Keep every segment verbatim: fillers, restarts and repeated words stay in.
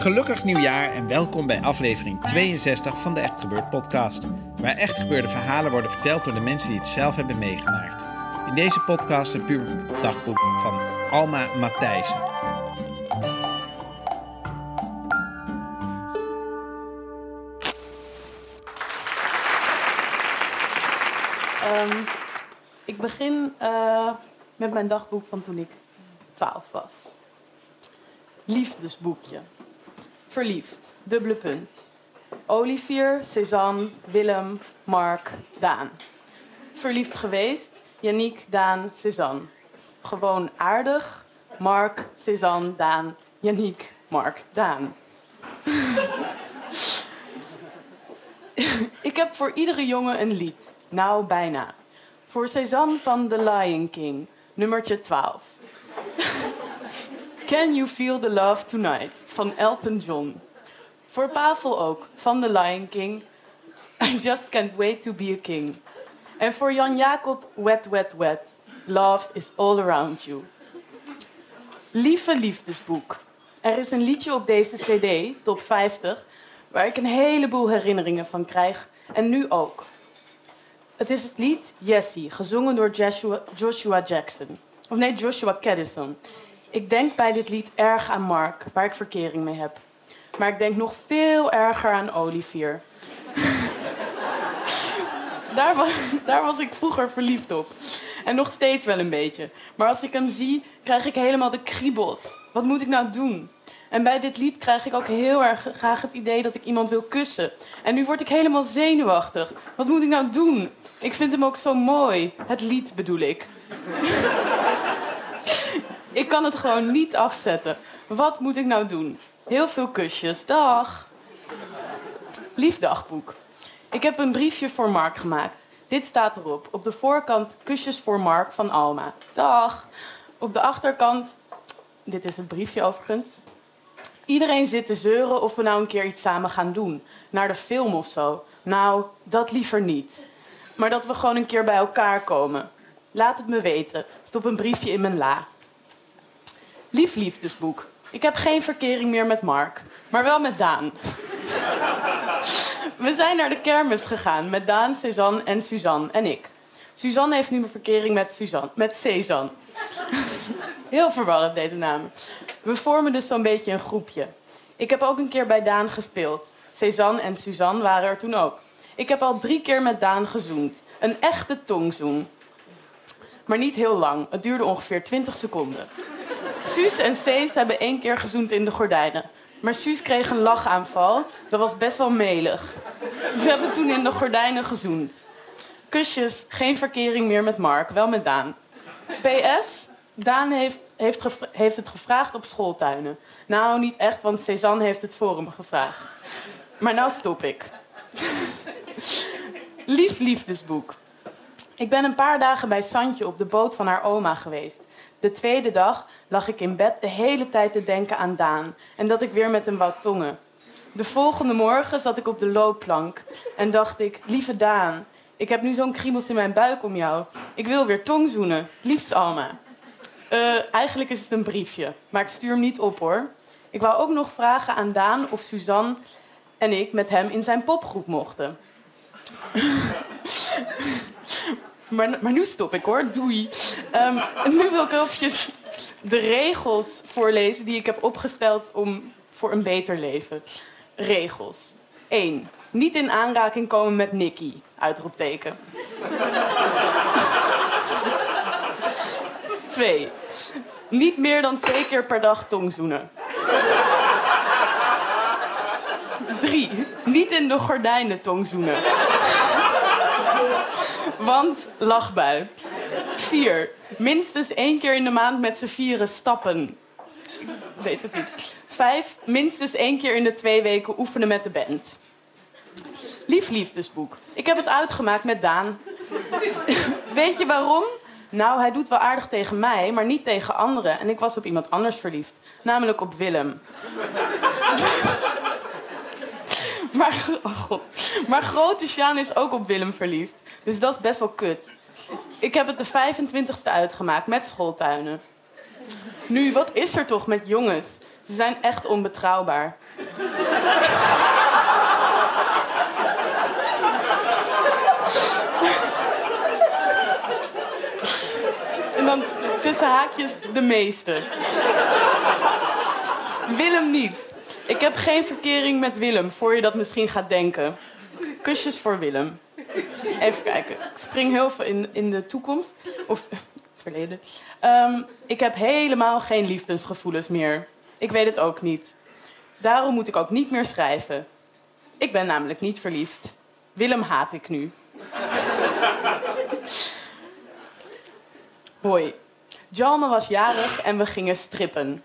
Gelukkig nieuwjaar en welkom bij aflevering tweeënzestig van de Echt Gebeurd podcast. Waar echt gebeurde verhalen worden verteld door de mensen die het zelf hebben meegemaakt. In deze podcast een puur dagboek van Alma Matthijsen. Um, ik begin uh, met mijn dagboek van toen ik twaalf was. Liefdesboekje. Verliefd, dubbele punt. Olivier, Cézanne, Willem, Mark, Daan. Verliefd geweest, Yannick, Daan, Cézanne. Gewoon aardig, Mark, Cézanne, Daan, Yannick, Mark, Daan. Ik heb voor iedere jongen een lied. Nou, bijna. Voor Cézanne van The Lion King, nummertje twaalf. Can You Feel the Love Tonight, van Elton John. Voor Pavel ook, van The Lion King. I Just Can't Wait to Be a King. En voor Jan Jacob, Wet, Wet, Wet. Love is all around you. Lieve liefdesboek. Er is een liedje op deze cd, top vijftig, waar ik een heleboel herinneringen van krijg. En nu ook. Het is het lied Jessie, gezongen door Joshua, Joshua Jackson. Of nee, Joshua Kadison. Ik denk bij dit lied erg aan Mark, waar ik verkering mee heb. Maar ik denk nog veel erger aan Olivier. daar, was, daar was ik vroeger verliefd op. En nog steeds wel een beetje. Maar als ik hem zie, krijg ik helemaal de kriebels. Wat moet ik nou doen? En bij dit lied krijg ik ook heel erg graag het idee dat ik iemand wil kussen. En nu word ik helemaal zenuwachtig. Wat moet ik nou doen? Ik vind hem ook zo mooi. Het lied bedoel ik. Ik kan het gewoon niet afzetten. Wat moet ik nou doen? Heel veel kusjes. Dag. Lief dagboek. Ik heb een briefje voor Mark gemaakt. Dit staat erop. Op de voorkant kusjes voor Mark van Alma. Dag. Op de achterkant... Dit is het briefje overigens. Iedereen zit te zeuren of we nou een keer iets samen gaan doen. Naar de film of zo. Nou, dat liever niet. Maar dat we gewoon een keer bij elkaar komen. Laat het me weten. Stop een briefje in mijn la. Lief liefdesboek. Ik heb geen verkering meer met Mark, maar wel met Daan. We zijn naar de kermis gegaan met Daan, Cézanne en Suzanne en ik. Suzanne heeft nu een verkering met Suzanne, met Cézanne. Heel verwarrend deze naam. We vormen dus zo'n beetje een groepje. Ik heb ook een keer bij Daan gespeeld. Cézanne en Suzanne waren er toen ook. Ik heb al drie keer met Daan gezoend. Een echte tongzoen. Maar niet heel lang. Het duurde ongeveer twintig seconden. Suus en Cees hebben één keer gezoend in de gordijnen. Maar Suus kreeg een lachaanval. Dat was best wel melig. Ze hebben toen in de gordijnen gezoend. Kusjes, geen verkering meer met Mark, wel met Daan. P S, Daan heeft, heeft, gevra- heeft het gevraagd op schooltuinen. Nou, niet echt, want Cézanne heeft het voor hem gevraagd. Maar nou stop ik. Lief liefdesboek. Ik ben een paar dagen bij Santje op de boot van haar oma geweest. De tweede dag lag ik in bed de hele tijd te denken aan Daan en dat ik weer met hem wou tongen. De volgende morgen zat ik op de loopplank en dacht ik, lieve Daan, ik heb nu zo'n kriebels in mijn buik om jou. Ik wil weer tongzoenen, liefst Alma. Uh, eigenlijk is het een briefje, maar ik stuur hem niet op hoor. Ik wou ook nog vragen aan Daan of Suzanne en ik met hem in zijn popgroep mochten. Maar, maar nu stop ik hoor, doei. Um, nu wil ik eventjes de regels voorlezen die ik heb opgesteld om voor een beter leven. Regels. één. Niet in aanraking komen met Nicky. Uitroepteken. twee. Niet meer dan twee keer per dag tongzoenen. Drie. Niet in de gordijnen tongzoenen. Want lachbui. Vier. Minstens één keer in de maand met z'n vieren stappen. Ik weet het niet. Vijf. Minstens één keer in de twee weken oefenen met de band. Lief liefdesboek. Ik heb het uitgemaakt met Daan. Weet je waarom? Nou, hij doet wel aardig tegen mij, maar niet tegen anderen. En ik was op iemand anders verliefd. Namelijk op Willem. maar, oh God. maar grote Sjaan is ook op Willem verliefd. Dus dat is best wel kut. Ik heb het de vijfentwintigste uitgemaakt, met schooltuinen. Nu, wat is er toch met jongens? Ze zijn echt onbetrouwbaar. En dan tussen haakjes de meeste. Willem niet. Ik heb geen verkering met Willem, voor je dat misschien gaat denken. Kusjes voor Willem. Even kijken. Ik spring heel veel in, in de toekomst. Of verleden. Um, ik heb helemaal geen liefdesgevoelens meer. Ik weet het ook niet. Daarom moet ik ook niet meer schrijven. Ik ben namelijk niet verliefd. Willem haat ik nu. Hoi. Jalme was jarig en we gingen strippen.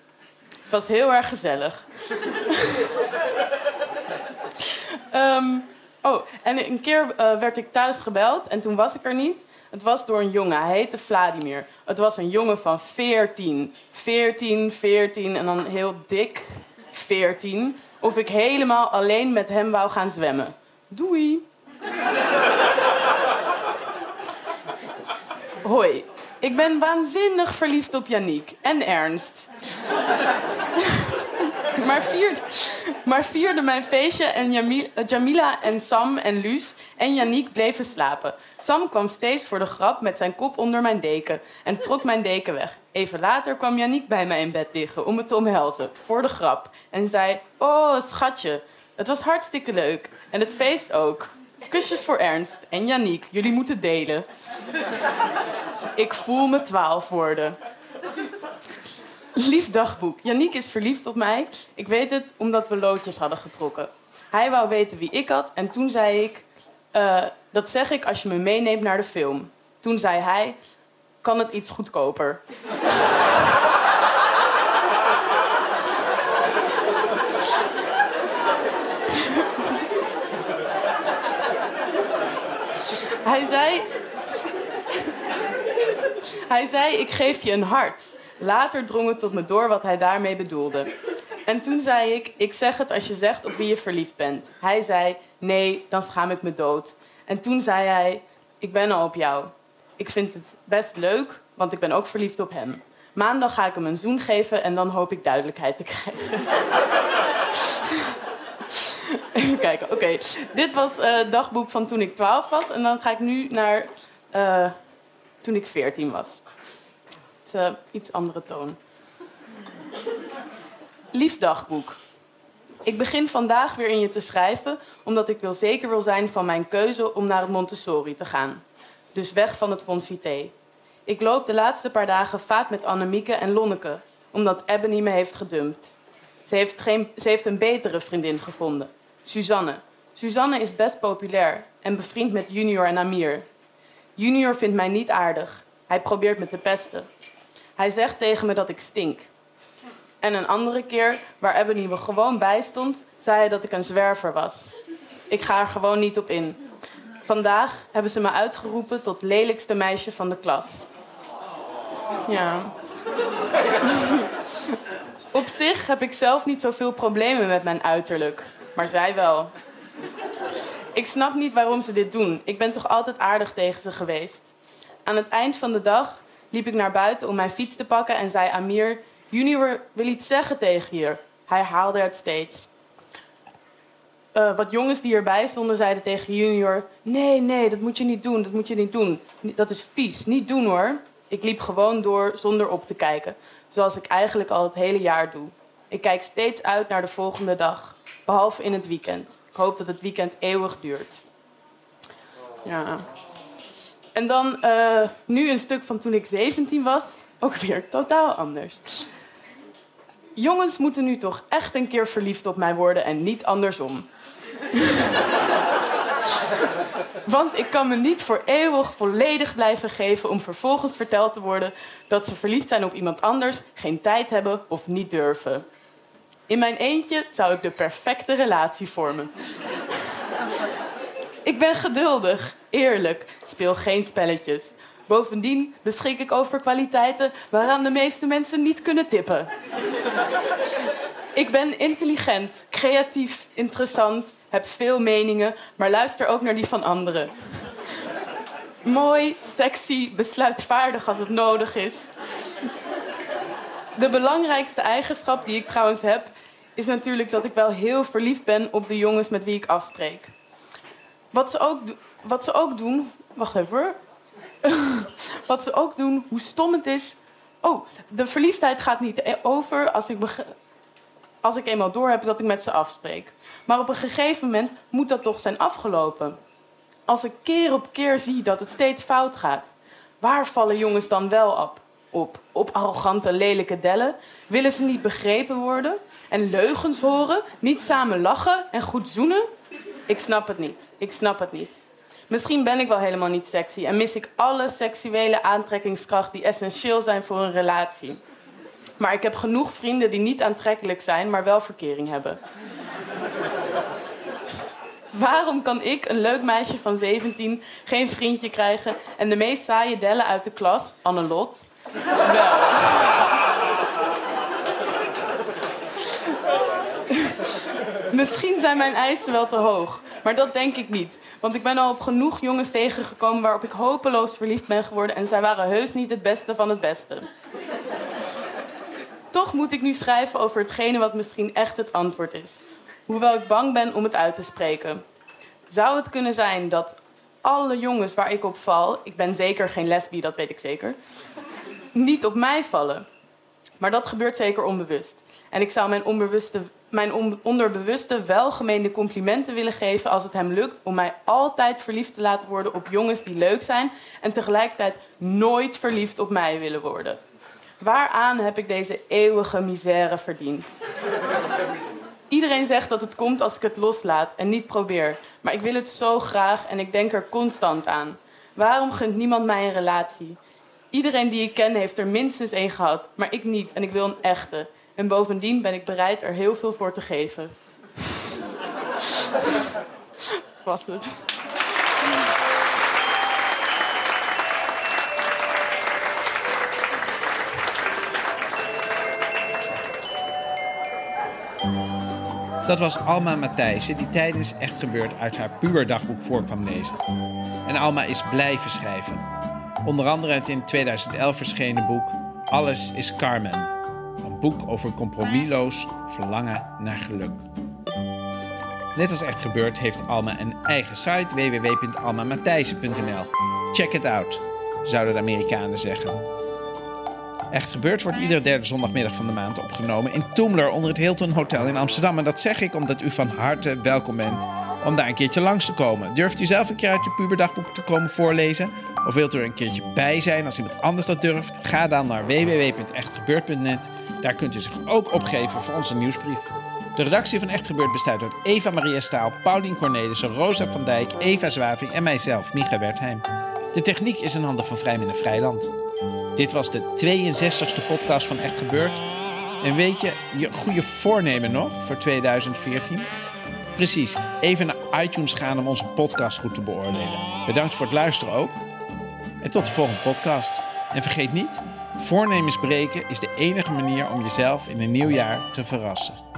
Het was heel erg gezellig. um, Oh, en een keer uh, werd ik thuis gebeld en toen was ik er niet. Het was door een jongen, hij heette Vladimir. Het was een jongen van veertien. Veertien, veertien en dan heel dik. Veertien. Of ik helemaal alleen met hem wou gaan zwemmen. Doei. Hoi, ik ben waanzinnig verliefd op Yannick en Ernst. Maar vierde, maar vierde mijn feestje en Jamila, Jamila en Sam en Luus en Yannick bleven slapen. Sam kwam steeds voor de grap met zijn kop onder mijn deken en trok mijn deken weg. Even later kwam Yannick bij mij in bed liggen om me te omhelzen, voor de grap. En zei, oh schatje, het was hartstikke leuk. En het feest ook. Kusjes voor Ernst en Yannick, jullie moeten delen. Ik voel me twaalf worden. Lief dagboek. Yannick is verliefd op mij. Ik weet het, omdat we loodjes hadden getrokken. Hij wou weten wie ik had en toen zei ik... Uh, dat zeg ik als je me meeneemt naar de film. Toen zei hij... Kan het iets goedkoper? hij zei... hij zei, ik geef je een hart... Later drong het tot me door wat hij daarmee bedoelde. En toen zei ik, ik zeg het als je zegt op wie je verliefd bent. Hij zei, nee, dan schaam ik me dood. En toen zei hij, ik ben al op jou. Ik vind het best leuk, want ik ben ook verliefd op hem. Maandag ga ik hem een zoen geven en dan hoop ik duidelijkheid te krijgen. Even kijken, oké. Okay. Dit was het uh, dagboek van toen ik twaalf was. En dan ga ik nu naar uh, toen ik veertien was. Uh, iets andere toon. Lief dagboek. Ik begin vandaag weer in je te schrijven... omdat ik wel zeker wil zijn van mijn keuze om naar het Montessori te gaan. Dus weg van het Fons Vité. Ik loop de laatste paar dagen vaak met Annemieke en Lonneke... omdat Ebony me heeft gedumpt. Ze heeft, geen, ze heeft een betere vriendin gevonden. Suzanne. Suzanne is best populair en bevriend met Junior en Amir. Junior vindt mij niet aardig. Hij probeert me te pesten. Hij zegt tegen me dat ik stink. En een andere keer, waar Ebony me gewoon bij stond... zei hij dat ik een zwerver was. Ik ga er gewoon niet op in. Vandaag hebben ze me uitgeroepen tot lelijkste meisje van de klas. Ja. Op zich heb ik zelf niet zoveel problemen met mijn uiterlijk. Maar zij wel. Ik snap niet waarom ze dit doen. Ik ben toch altijd aardig tegen ze geweest. Aan het eind van de dag... liep ik naar buiten om mijn fiets te pakken en zei Amir... Junior wil iets zeggen tegen je. Hij haalde het steeds. Uh, wat jongens die erbij stonden zeiden tegen Junior... Nee, nee, dat moet je niet doen, dat moet je niet doen. Dat is vies, niet doen hoor. Ik liep gewoon door zonder op te kijken. Zoals ik eigenlijk al het hele jaar doe. Ik kijk steeds uit naar de volgende dag. Behalve in het weekend. Ik hoop dat het weekend eeuwig duurt. Ja... En dan uh, nu een stuk van toen ik zeventien was. ook weer totaal anders. Jongens moeten nu toch echt een keer verliefd op mij worden en niet andersom. Want ik kan me niet voor eeuwig volledig blijven geven om vervolgens verteld te worden dat ze verliefd zijn op iemand anders, geen tijd hebben of niet durven. In mijn eentje zou ik de perfecte relatie vormen. Ik ben geduldig, eerlijk, speel geen spelletjes. Bovendien beschik ik over kwaliteiten waaraan de meeste mensen niet kunnen tippen. Ik ben intelligent, creatief, interessant, heb veel meningen, maar luister ook naar die van anderen. Mooi, sexy, besluitvaardig als het nodig is. De belangrijkste eigenschap die ik trouwens heb, is natuurlijk dat ik wel heel verliefd ben op de jongens met wie ik afspreek. Wat ze ook, do- wat ze ook doen... Wacht even hoor. Wat ze ook doen, hoe stom het is... Oh, de verliefdheid gaat niet over als ik, bege- als ik eenmaal door heb dat ik met ze afspreek. Maar op een gegeven moment moet dat toch zijn afgelopen. Als ik keer op keer zie dat het steeds fout gaat... waar vallen jongens dan wel op? Op, op arrogante, lelijke dellen? Willen ze niet begrepen worden? En leugens horen? Niet samen lachen en goed zoenen? Ik snap het niet. Ik snap het niet. Misschien ben ik wel helemaal niet sexy... en mis ik alle seksuele aantrekkingskracht die essentieel zijn voor een relatie. Maar ik heb genoeg vrienden die niet aantrekkelijk zijn... maar wel verkering hebben. Waarom kan ik, een leuk meisje van zeventien, geen vriendje krijgen... en de meest saaie dellen uit de klas, Annelot... Wel. Misschien zijn mijn eisen wel te hoog, maar dat denk ik niet. Want ik ben al op genoeg jongens tegengekomen waarop ik hopeloos verliefd ben geworden... en zij waren heus niet het beste van het beste. Toch moet ik nu schrijven over hetgene wat misschien echt het antwoord is. Hoewel ik bang ben om het uit te spreken. Zou het kunnen zijn dat alle jongens waar ik op val... ik ben zeker geen lesbie, dat weet ik zeker... niet op mij vallen. Maar dat gebeurt zeker onbewust. En ik zou mijn, onbewuste, mijn on- onderbewuste welgemeende complimenten willen geven... als het hem lukt om mij altijd verliefd te laten worden op jongens die leuk zijn... en tegelijkertijd nooit verliefd op mij willen worden. Waaraan heb ik deze eeuwige misère verdiend? Iedereen zegt dat het komt als ik het loslaat en niet probeer. Maar ik wil het zo graag en ik denk er constant aan. Waarom gunt niemand mij een relatie? Iedereen die ik ken heeft er minstens één gehad, maar ik niet en ik wil een echte. En bovendien ben ik bereid er heel veel voor te geven. Was het. Dat was Alma Matthijsen, die tijdens Echt Gebeurd uit haar puberdagboek voor kwam lezen. En Alma is blijven schrijven. Onder andere het in tweeduizend elf verschenen boek Alles is Carmen. Een boek over compromisloos verlangen naar geluk. Net als Echt Gebeurd heeft Alma een eigen site w w w punt alma matthijsen punt n l. Check it out, zouden de Amerikanen zeggen. Echt Gebeurd wordt iedere derde zondagmiddag van de maand opgenomen in Toemler onder het Hilton Hotel in Amsterdam. En dat zeg ik omdat u van harte welkom bent om daar een keertje langs te komen. Durft u zelf een keer uit uw puberdagboek te komen voorlezen? Of wilt u er een keertje bij zijn als iemand anders dat durft? Ga dan naar w w w punt echt gebeurd punt net. Daar kunt u zich ook opgeven voor onze nieuwsbrief. De redactie van Echt Gebeurd bestaat uit Eva-Maria Staal, Paulien Cornelissen, Rosa van Dijk, Eva Zwaving en mijzelf, Micha Wertheim. De techniek is in handen van Vrijmin Vrijland. Dit was de tweeënzestigste podcast van Echt Gebeurd. En weet je, je goede voornemen nog voor tweeduizend veertien? Precies, even naar iTunes gaan om onze podcast goed te beoordelen. Bedankt voor het luisteren ook. En tot de volgende podcast. En vergeet niet, voornemens breken is de enige manier om jezelf in een nieuw jaar te verrassen.